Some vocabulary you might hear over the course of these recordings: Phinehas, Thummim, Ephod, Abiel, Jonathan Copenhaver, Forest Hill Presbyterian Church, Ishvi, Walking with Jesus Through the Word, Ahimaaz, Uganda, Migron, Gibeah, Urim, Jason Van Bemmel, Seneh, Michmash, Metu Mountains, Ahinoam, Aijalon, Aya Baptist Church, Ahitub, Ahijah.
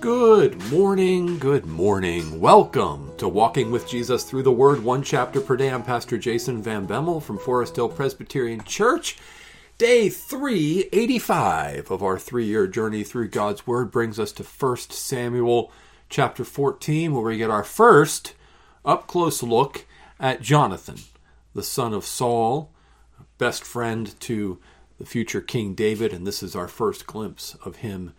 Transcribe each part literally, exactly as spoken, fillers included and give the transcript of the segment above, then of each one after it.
Good morning, good morning. Welcome to Walking with Jesus Through the Word, one chapter per day. I'm Pastor Jason Van Bemmel from Forest Hill Presbyterian Church. Day three eighty-five of our three-year journey through God's Word brings us to First Samuel chapter fourteen, where we get our first up-close look at Jonathan, the son of Saul, best friend to the future King David, and this is our first glimpse of him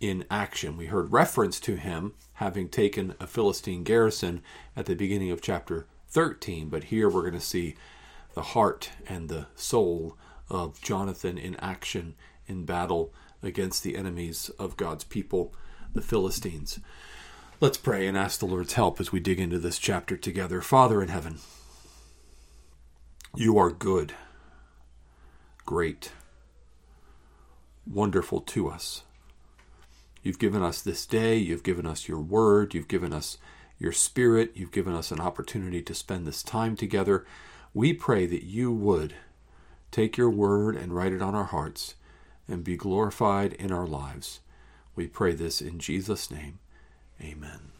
in action. We heard reference to him having taken a Philistine garrison at the beginning of chapter thirteen, but here we're going to see the heart and the soul of Jonathan in action in battle against the enemies of God's people, the Philistines. Let's pray and ask the Lord's help as we dig into this chapter together. Father in heaven, you are good, great, wonderful to us. You've given us this day, you've given us your word, you've given us your spirit, you've given us an opportunity to spend this time together. We pray that you would take your word and write it on our hearts and be glorified in our lives. We pray this in Jesus' name. Amen.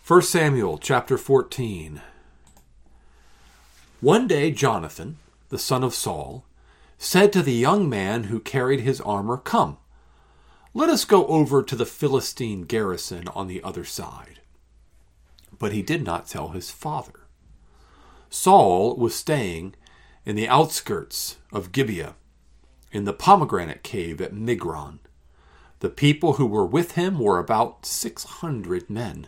First Samuel chapter fourteen. One day Jonathan, the son of Saul, said to the young man who carried his armor, "Come, let us go over to the Philistine garrison on the other side." But he did not tell his father. Saul was staying in the outskirts of Gibeah, in the pomegranate cave at Migron. The people who were with him were about six hundred men,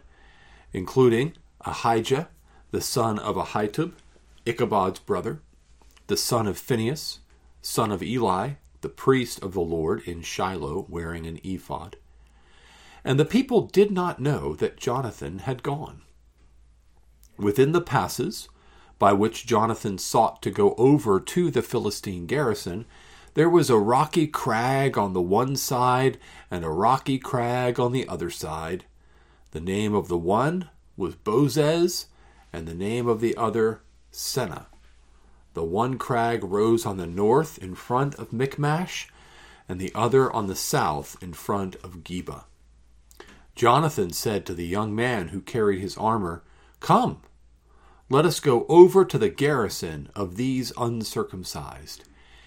including Ahijah, the son of Ahitub, Ichabod's brother, the son of Phinehas, son of Eli, the priest of the Lord in Shiloh, wearing an ephod. And the people did not know that Jonathan had gone. Within the passes by which Jonathan sought to go over to the Philistine garrison, there was a rocky crag on the one side and a rocky crag on the other side. The name of the one was Bozez, and the name of the other Seneh. The one crag rose on the north in front of Michmash, and the other on the south in front of Geba. Jonathan said to the young man who carried his armor, "Come, let us go over to the garrison of these uncircumcised.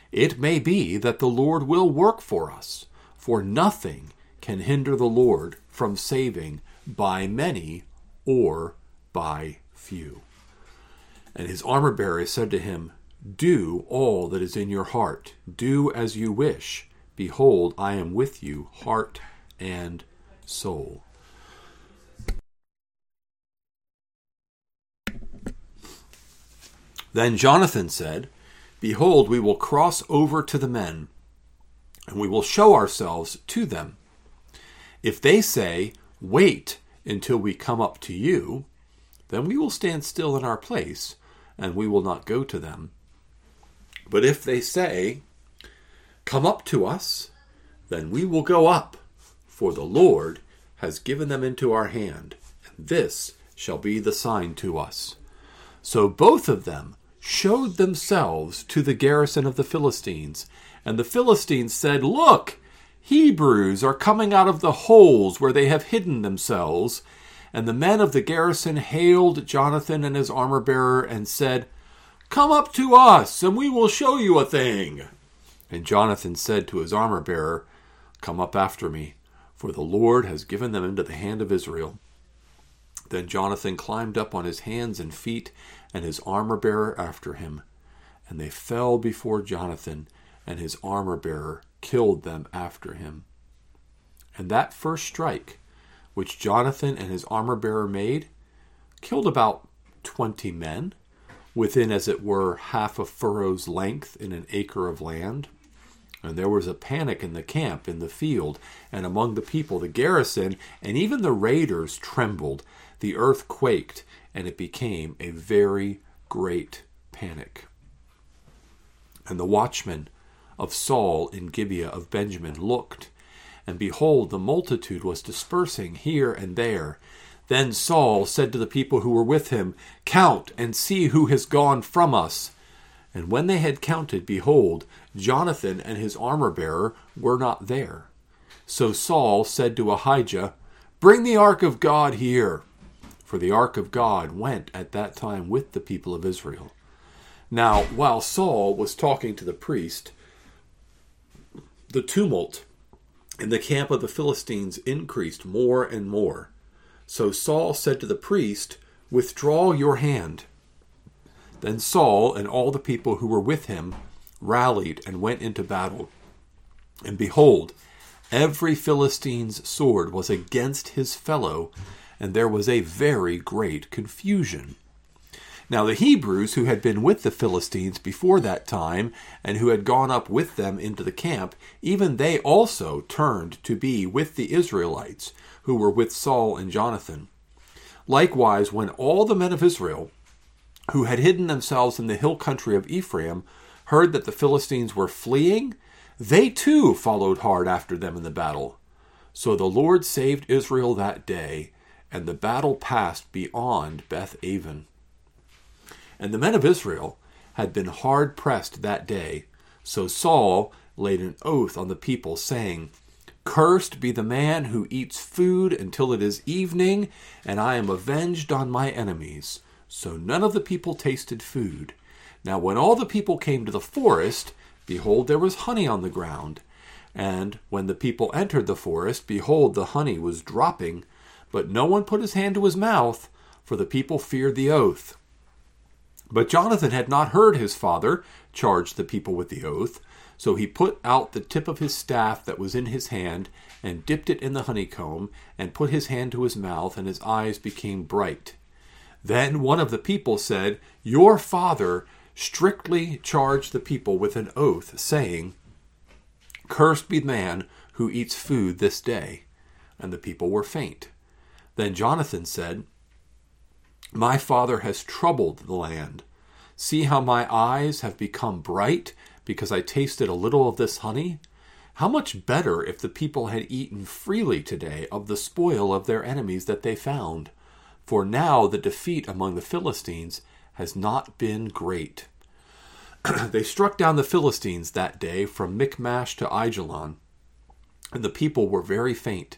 It may be that the Lord will work for us, for nothing can hinder the Lord from saving by many or by few." And his armor-bearer said to him, "Do all that is in your heart. Do as you wish. Behold, I am with you, heart and soul." Then Jonathan said, "Behold, we will cross over to the men, and we will show ourselves to them. If they say, 'Wait until we come up to you,' then we will stand still in our place, and we will not go to them. But if they say, 'Come up to us,' then we will go up, for the Lord has given them into our hand, and this shall be the sign to us." So both of them showed themselves to the garrison of the Philistines, and the Philistines said, "Look, Hebrews are coming out of the holes where they have hidden themselves." And the men of the garrison hailed Jonathan and his armor-bearer and said, "Come up to us, and we will show you a thing." And Jonathan said to his armor-bearer, "Come up after me, for the Lord has given them into the hand of Israel." Then Jonathan climbed up on his hands and feet, and his armor-bearer after him. And they fell before Jonathan, and his armor-bearer killed them after him. And that first strike, which Jonathan and his armor-bearer made, killed about twenty men, within, as it were, half a furrow's length in an acre of land. And there was a panic in the camp, in the field, and among the people. The garrison and even the raiders trembled. The earth quaked, and it became a very great panic. And the watchmen of Saul in Gibeah of Benjamin looked, and behold, the multitude was dispersing here and there. Then Saul said to the people who were with him, "Count and see who has gone from us." And when they had counted, behold, Jonathan and his armor-bearer were not there. So Saul said to Ahijah, "Bring the ark of God here." For the ark of God went at that time with the people of Israel. Now, while Saul was talking to the priest, the tumult in the camp of the Philistines increased more and more. So Saul said to the priest, "Withdraw your hand." Then Saul and all the people who were with him rallied and went into battle. And behold, every Philistine's sword was against his fellow, and there was a very great confusion. Now the Hebrews who had been with the Philistines before that time, and who had gone up with them into the camp, even they also turned to be with the Israelites, who were with Saul and Jonathan. Likewise, when all the men of Israel, who had hidden themselves in the hill country of Ephraim, heard that the Philistines were fleeing, they too followed hard after them in the battle. So the Lord saved Israel that day, and the battle passed beyond Beth Aven. And the men of Israel had been hard pressed that day. So Saul laid an oath on the people, saying, "Cursed be the man who eats food until it is evening, and I am avenged on my enemies." So none of the people tasted food. Now when all the people came to the forest, behold, there was honey on the ground. And when the people entered the forest, behold, the honey was dropping, but no one put his hand to his mouth, for the people feared the oath. But Jonathan had not heard his father charge the people with the oath, so he put out the tip of his staff that was in his hand, and dipped it in the honeycomb, and put his hand to his mouth, and his eyes became bright. Then one of the people said, "Your father strictly charged the people with an oath, saying, 'Cursed be the man who eats food this day.'" And the people were faint. Then Jonathan said, "My father has troubled the land. See how my eyes have become bright, because I tasted a little of this honey. How much better if the people had eaten freely today of the spoil of their enemies that they found. For now the defeat among the Philistines has not been great." They struck down the Philistines that day from Michmash to Aijalon, and the people were very faint.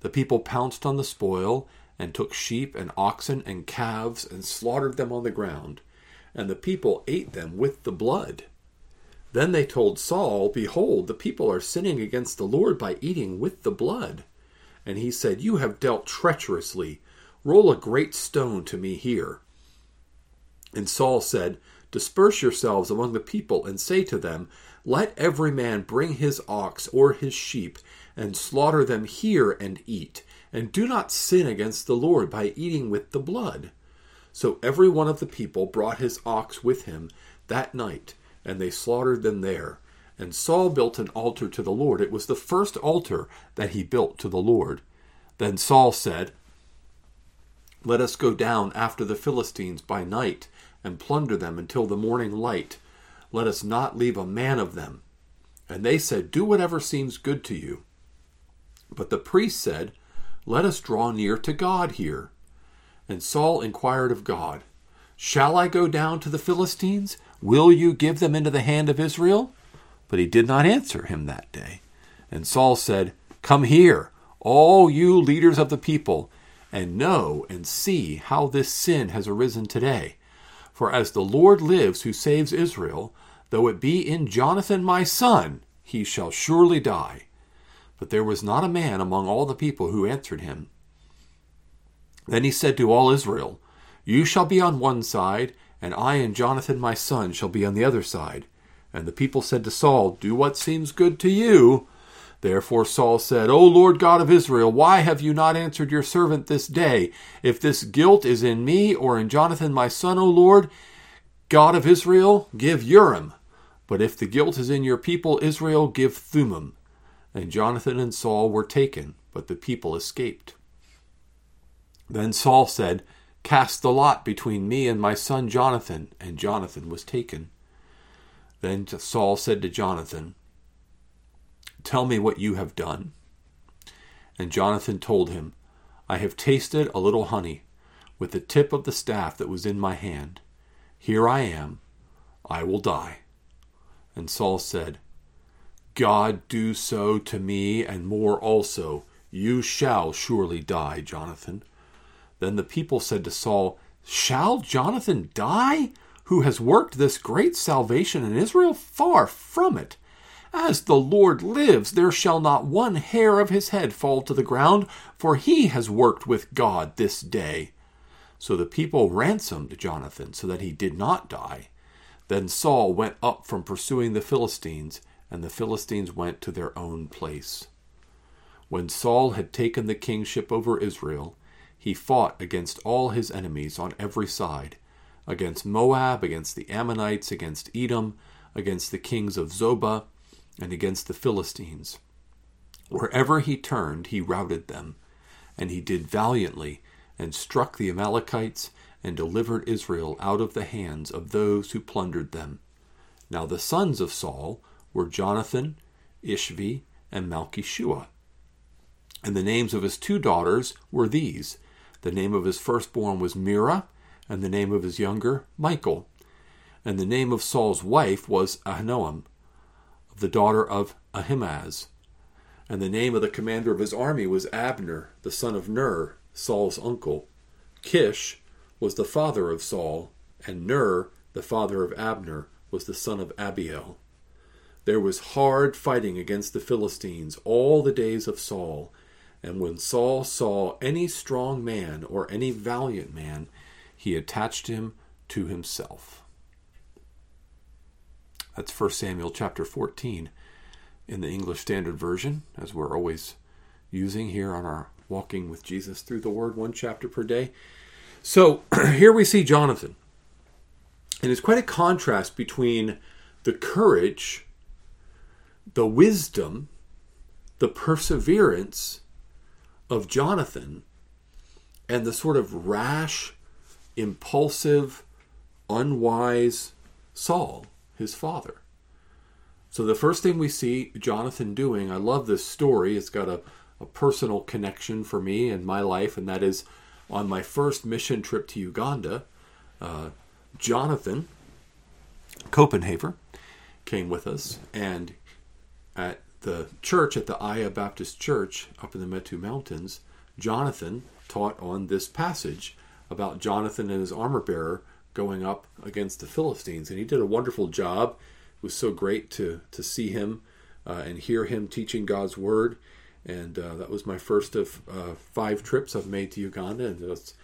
The people pounced on the spoil, and took sheep and oxen and calves, and slaughtered them on the ground. And the people ate them with the blood. Then they told Saul, "Behold, the people are sinning against the Lord by eating with the blood." And he said, "You have dealt treacherously. Roll a great stone to me here." And Saul said, "Disperse yourselves among the people, and say to them, 'Let every man bring his ox or his sheep, and slaughter them here and eat. And do not sin against the Lord by eating with the blood.'" So every one of the people brought his ox with him that night, and they slaughtered them there. And Saul built an altar to the Lord. It was the first altar that he built to the Lord. Then Saul said, "Let us go down after the Philistines by night, and plunder them until the morning light. Let us not leave a man of them." And they said, "Do whatever seems good to you." But the priest said, "Let us draw near to God here." And Saul inquired of God, "Shall I go down to the Philistines? Will you give them into the hand of Israel?" But he did not answer him that day. And Saul said, "Come here, all you leaders of the people, and know and see how this sin has arisen today. For as the Lord lives who saves Israel, though it be in Jonathan my son, he shall surely die." But there was not a man among all the people who answered him. Then he said to all Israel, "You shall be on one side, and I and Jonathan my son shall be on the other side." And the people said to Saul, "Do what seems good to you." Therefore Saul said, "O Lord God of Israel, why have you not answered your servant this day? If this guilt is in me or in Jonathan my son, O Lord God of Israel, give Urim. But if the guilt is in your people Israel, give Thummim." And Jonathan and Saul were taken, but the people escaped. Then Saul said, "Cast the lot between me and my son Jonathan," and Jonathan was taken. Then Saul said to Jonathan, "Tell me what you have done." And Jonathan told him, "I have tasted a little honey with the tip of the staff that was in my hand. Here I am. I will die." And Saul said, God do so to me, and more also. You shall surely die, Jonathan. Then the people said to Saul, Shall Jonathan die, who has worked this great salvation in Israel? Far from it. As the Lord lives, there shall not one hair of his head fall to the ground, for he has worked with God this day. So the people ransomed Jonathan, so that he did not die. Then Saul went up from pursuing the Philistines, and the Philistines went to their own place. When Saul had taken the kingship over Israel, he fought against all his enemies on every side, against Moab, against the Ammonites, against Edom, against the kings of Zobah, and against the Philistines. Wherever he turned, he routed them, and he did valiantly, and struck the Amalekites, and delivered Israel out of the hands of those who plundered them. Now the sons of Saul were Jonathan, Ishvi, and Malchishua. And the names of his two daughters were these. The name of his firstborn was Mirah, and the name of his younger, Michal. And the name of Saul's wife was Ahinoam, the daughter of Ahimaaz. And the name of the commander of his army was Abner, the son of Ner, Saul's uncle. Kish was the father of Saul, and Ner, the father of Abner, was the son of Abiel. There was hard fighting against the Philistines all the days of Saul, and when Saul saw any strong man or any valiant man, he attached him to himself. That's First Samuel chapter fourteen in the English Standard Version, as we're always using here on our Walking with Jesus Through the Word, one chapter per day. So here we see Jonathan. And it's quite a contrast between the courage, the wisdom, the perseverance of Jonathan, and the sort of rash, impulsive, unwise Saul, his father. So the first thing we see Jonathan doing, I love this story, it's got a, a personal connection for me and my life, and that is on my first mission trip to Uganda, uh, Jonathan Copenhaver came with us, and at the church, at the Aya Baptist Church up in the Metu Mountains, Jonathan taught on this passage about Jonathan and his armor bearer going up against the Philistines. And he did a wonderful job. It was so great to, to see him uh, and hear him teaching God's word. And uh, that was my first of uh, five trips I've made to Uganda. And it's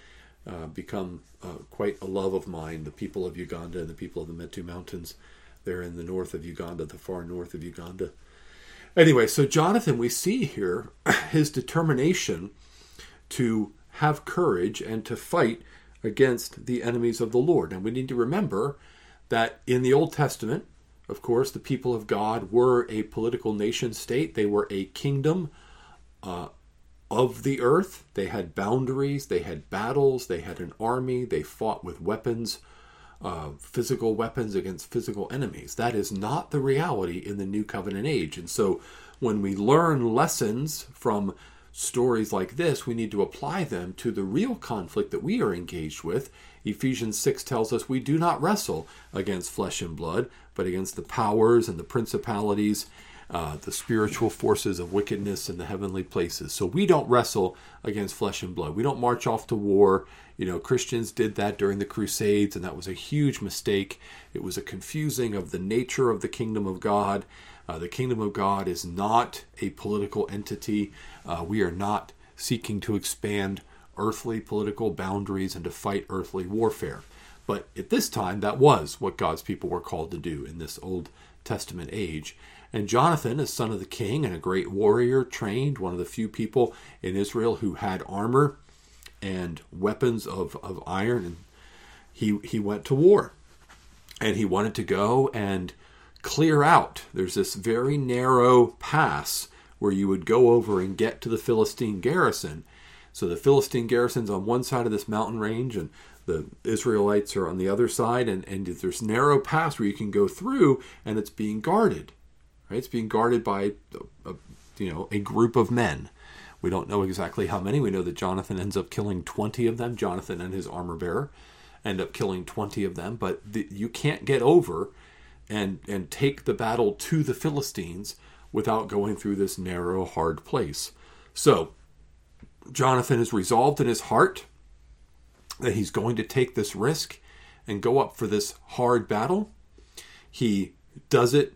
uh, become uh, quite a love of mine, the people of Uganda and the people of the Metu Mountains there in the north of Uganda, the far north of Uganda. Anyway, so Jonathan, we see here his determination to have courage and to fight against the enemies of the Lord. And we need to remember that in the Old Testament, of course, the people of God were a political nation state. They were a kingdom uh, of the earth. They had boundaries. They had battles. They had an army. They fought with weapons, Uh, physical weapons against physical enemies. That is not the reality in the New Covenant age. And so when we learn lessons from stories like this, we need to apply them to the real conflict that we are engaged with. Ephesians six tells us we do not wrestle against flesh and blood, but against the powers and the principalities, uh, the spiritual forces of wickedness in the heavenly places. So we don't wrestle against flesh and blood. We don't march off to war. You know, Christians did that during the Crusades, and that was a huge mistake. It was a confusing of the nature of the kingdom of God. Uh, the kingdom of God is not a political entity. Uh, we are not seeking to expand earthly political boundaries and to fight earthly warfare. But at this time, that was what God's people were called to do in this Old Testament age. And Jonathan, as son of the king and a great warrior, trained, one of the few people in Israel who had armor and weapons of, of iron, and he he went to war. And he wanted to go and clear out. There's this very narrow pass where you would go over and get to the Philistine garrison. So the Philistine garrison's on one side of this mountain range, and the Israelites are on the other side, and, and there's narrow pass where you can go through, and it's being guarded. Right? It's being guarded by a, a, you know, a group of men. We don't know exactly how many. We know that Jonathan ends up killing twenty of them. Jonathan and his armor bearer end up killing twenty of them. But the, you can't get over and, and take the battle to the Philistines without going through this narrow, hard place. So Jonathan is resolved in his heart that he's going to take this risk and go up for this hard battle. He does it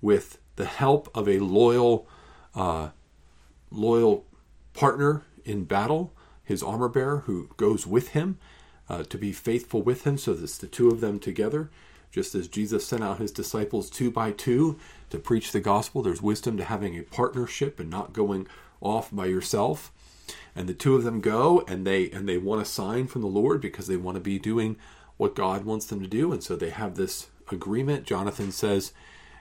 with the help of a loyal, uh, loyal partner in battle, his armor bearer, who goes with him uh, to be faithful with him. So it's the two of them together. Just as Jesus sent out his disciples two by two to preach the gospel, there's wisdom to having a partnership and not going off by yourself. And the two of them go, and they and they want a sign from the Lord because they want to be doing what God wants them to do. And so they have this agreement. Jonathan says,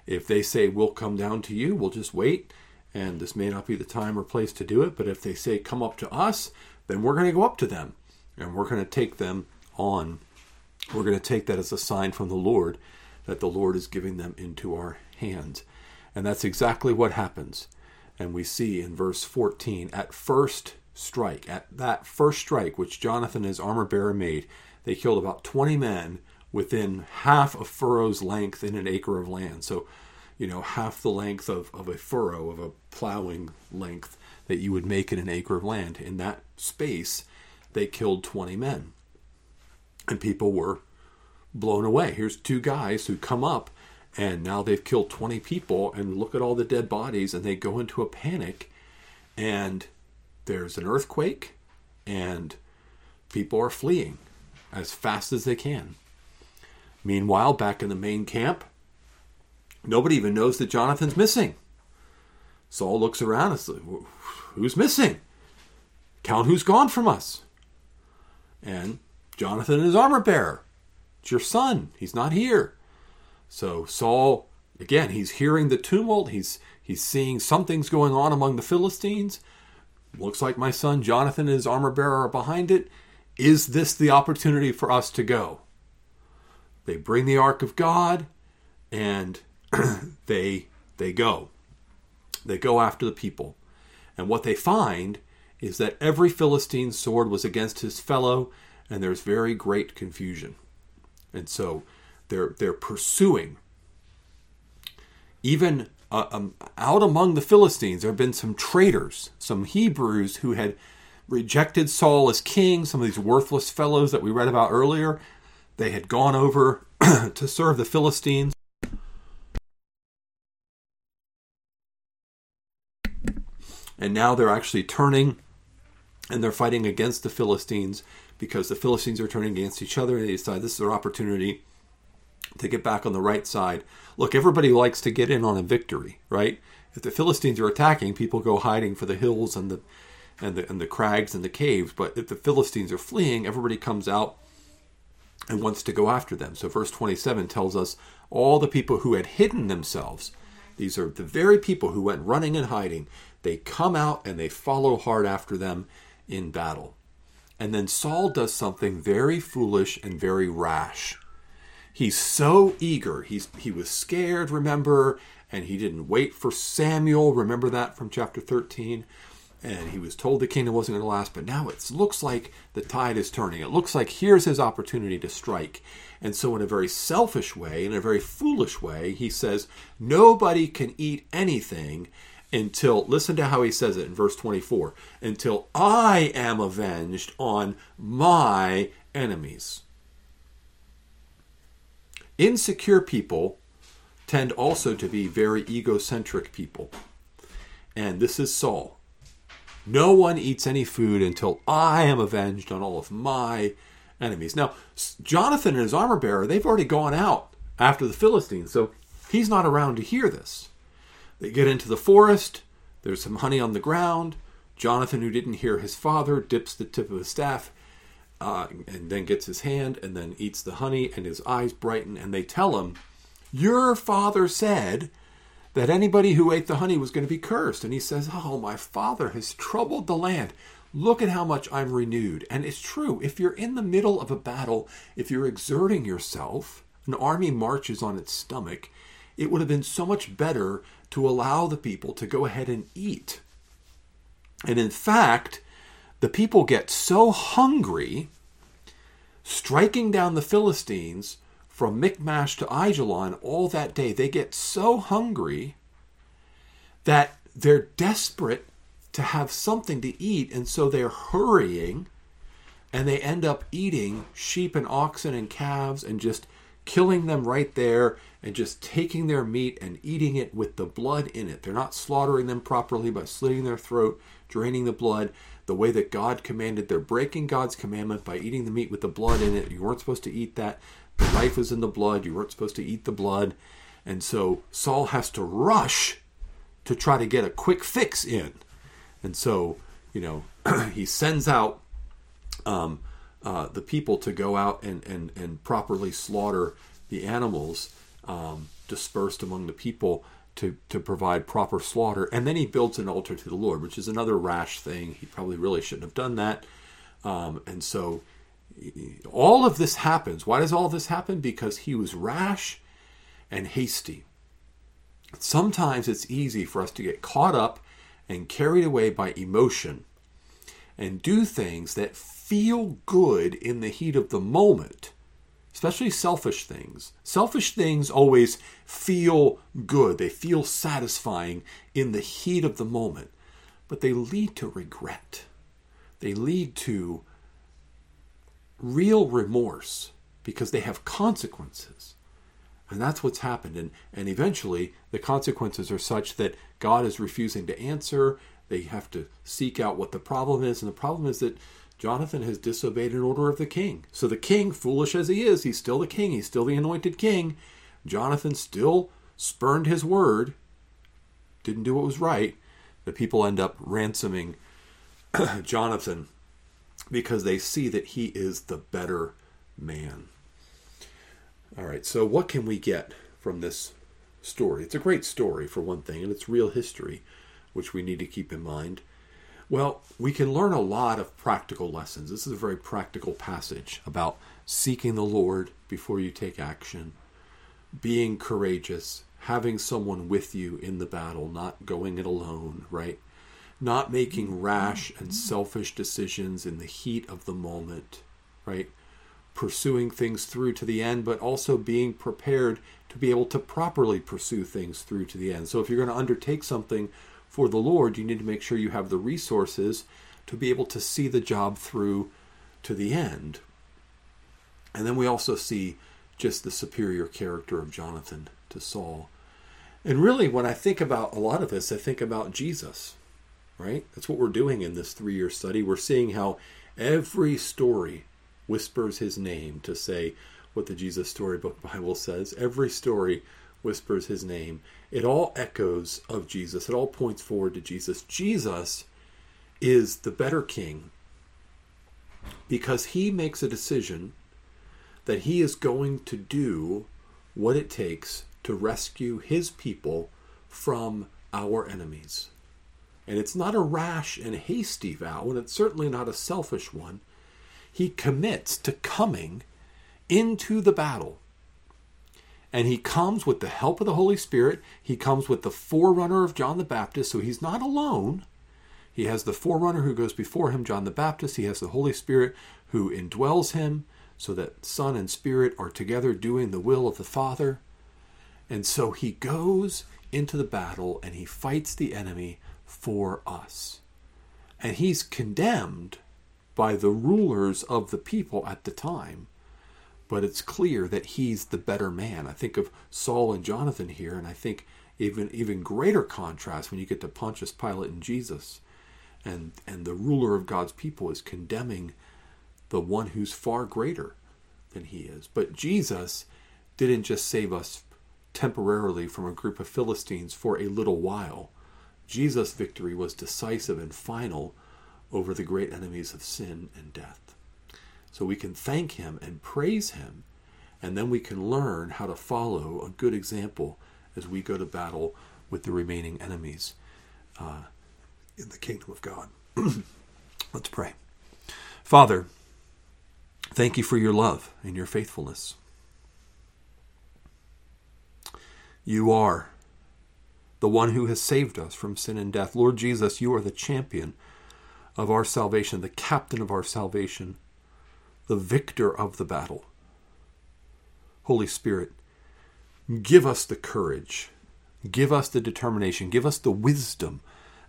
if they say, we'll come down to you, we'll just wait. And this may not be the time or place to do it. But if they say, come up to us, then we're going to go up to them. And we're going to take them on. We're going to take that as a sign from the Lord that the Lord is giving them into our hands. And that's exactly what happens. And we see in verse fourteen, at first strike, at that first strike, which Jonathan, his armor bearer, made, they killed about twenty men within half a furrow's length in an acre of land. So, you know, half the length of, of a furrow, of a plowing length that you would make in an acre of land. In that space, they killed twenty men. And people were blown away. Here's two guys who come up, and now they've killed twenty people, and look at all the dead bodies, and they go into a panic, and there's an earthquake, and people are fleeing as fast as they can. Meanwhile, back in the main camp, nobody even knows that Jonathan's missing. Saul looks around and says, who's missing? Count who's gone from us. And Jonathan and his armor bearer. It's your son. He's not here. So Saul, again, he's hearing the tumult. He's he's seeing something's going on among the Philistines. Looks like my son Jonathan and his armor bearer are behind it. Is this the opportunity for us to go? They bring the ark of God, and they they go. They go after the people. And what they find is that every Philistine's sword was against his fellow, and there's very great confusion. And so they're they're pursuing. Even uh, um, out among the Philistines, there have been some traitors, some Hebrews who had rejected Saul as king, some of these worthless fellows that we read about earlier. They had gone over to serve the Philistines. And now they're actually turning, and they're fighting against the Philistines because the Philistines are turning against each other, and they decide this is their opportunity to get back on the right side. Look, everybody likes to get in on a victory, right? If the Philistines are attacking, people go hiding for the hills and the and the and the crags and the caves. But if the Philistines are fleeing, everybody comes out and wants to go after them. So verse twenty-seven tells us all the people who had hidden themselves, these are the very people who went running and hiding, they come out and they follow hard after them in battle. And then Saul does something very foolish and very rash. He's so eager. He's he was scared, remember, and he didn't wait for Samuel. Remember that from chapter thirteen? And he was told the kingdom wasn't going to last, but now it looks like the tide is turning. It looks like here's his opportunity to strike. And so in a very selfish way, in a very foolish way, he says, nobody can eat anything until, listen to how he says it in verse twenty-four, until I am avenged on my enemies. Insecure people tend also to be very egocentric people. And this is Saul. No one eats any food until I am avenged on all of my enemies. Now, Jonathan and his armor bearer, they've already gone out after the Philistines, so he's not around to hear this. They get into the forest. There's some honey on the ground. Jonathan, who didn't hear his father, dips the tip of his staff uh, and then gets his hand and then eats the honey, and his eyes brighten, and they tell him, your father said that anybody who ate the honey was going to be cursed. And he says, oh, my father has troubled the land. Look at how much I'm renewed. And it's true. If you're in the middle of a battle, if you're exerting yourself, an army marches on its stomach, it would have been so much better to allow the people to go ahead and eat. And in fact, the people get so hungry, striking down the Philistines from Michmash to Ajalon all that day, they get so hungry that they're desperate to have something to eat, and so they're hurrying, and they end up eating sheep and oxen and calves and just killing them right there and just taking their meat and eating it with the blood in it. They're not slaughtering them properly by slitting their throat, draining the blood the way that God commanded. They're breaking God's commandment by eating the meat with the blood in it. You weren't supposed to eat that. The life was in the blood. You weren't supposed to eat the blood. And so Saul has to rush to try to get a quick fix in. And so, you know, he sends out um, uh, the people to go out and, and, and properly slaughter the animals um, dispersed among the people to, to provide proper slaughter. And then he builds an altar to the Lord, which is another rash thing. He probably really shouldn't have done that. Um, and so all of this happens. Why does all this happen? Because he was rash and hasty. Sometimes it's easy for us to get caught up and carried away by emotion and do things that feel good in the heat of the moment, especially selfish things. Selfish things always feel good. They feel satisfying in the heat of the moment, but they lead to regret. They lead to real remorse because they have consequences. And that's what's happened. And, and eventually, the consequences are such that God is refusing to answer. They have to seek out what the problem is. And the problem is that Jonathan has disobeyed an order of the king. So the king, foolish as he is, he's still the king. He's still the anointed king. Jonathan still spurned his word, didn't do what was right. The people end up ransoming Jonathan because they see that he is the better man. All right, so what can we get from this story? It's a great story, for one thing, and it's real history, which we need to keep in mind. Well, we can learn a lot of practical lessons. This is a very practical passage about seeking the Lord before you take action, being courageous, having someone with you in the battle, not going it alone, right? Not making rash and selfish decisions in the heat of the moment, right? Pursuing things through to the end, but also being prepared to be able to properly pursue things through to the end. So if you're going to undertake something for the Lord, you need to make sure you have the resources to be able to see the job through to the end. And then we also see just the superior character of Jonathan to Saul. And really, when I think about a lot of this, I think about Jesus, right? That's what we're doing in this three-year study. We're seeing how every story whispers his name, to say what the Jesus Storybook Bible says. Every story whispers his name. It all echoes of Jesus. It all points forward to Jesus. Jesus is the better king because he makes a decision that he is going to do what it takes to rescue his people from our enemies. And it's not a rash and hasty vow, and it's certainly not a selfish one. He commits to coming into the battle. And he comes with the help of the Holy Spirit. He comes with the forerunner of John the Baptist. So he's not alone. He has the forerunner who goes before him, John the Baptist. He has the Holy Spirit who indwells him so that Son and Spirit are together doing the will of the Father. And so he goes into the battle and he fights the enemy for us. And he's condemned by the rulers of the people at the time. But it's clear that he's the better man. I think of Saul and Jonathan here, and I think even even greater contrast when you get to Pontius Pilate and Jesus. And, and the ruler of God's people is condemning the one who's far greater than he is. But Jesus didn't just save us temporarily from a group of Philistines for a little while. Jesus' victory was decisive and final over the great enemies of sin and death. So we can thank him and praise him, and then we can learn how to follow a good example as we go to battle with the remaining enemies uh, in the kingdom of God. Let's pray. Father, thank you for your love and your faithfulness. You are the one who has saved us from sin and death. Lord Jesus, you are the champion of our salvation, the captain of our salvation, the victor of the battle. Holy Spirit, give us the courage Give us the determination, give us the wisdom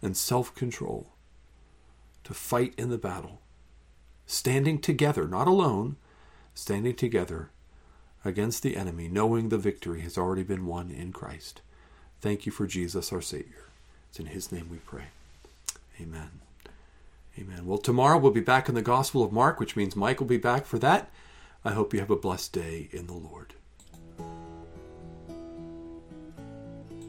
and self-control to fight in the battle, standing together, not alone, standing together against the enemy, knowing the victory has already been won in Christ. Thank you for Jesus, our Savior. It's in his name we pray. Amen. Amen. Well, tomorrow we'll be back in the Gospel of Mark, which means Mike will be back for that. I hope you have a blessed day in the Lord.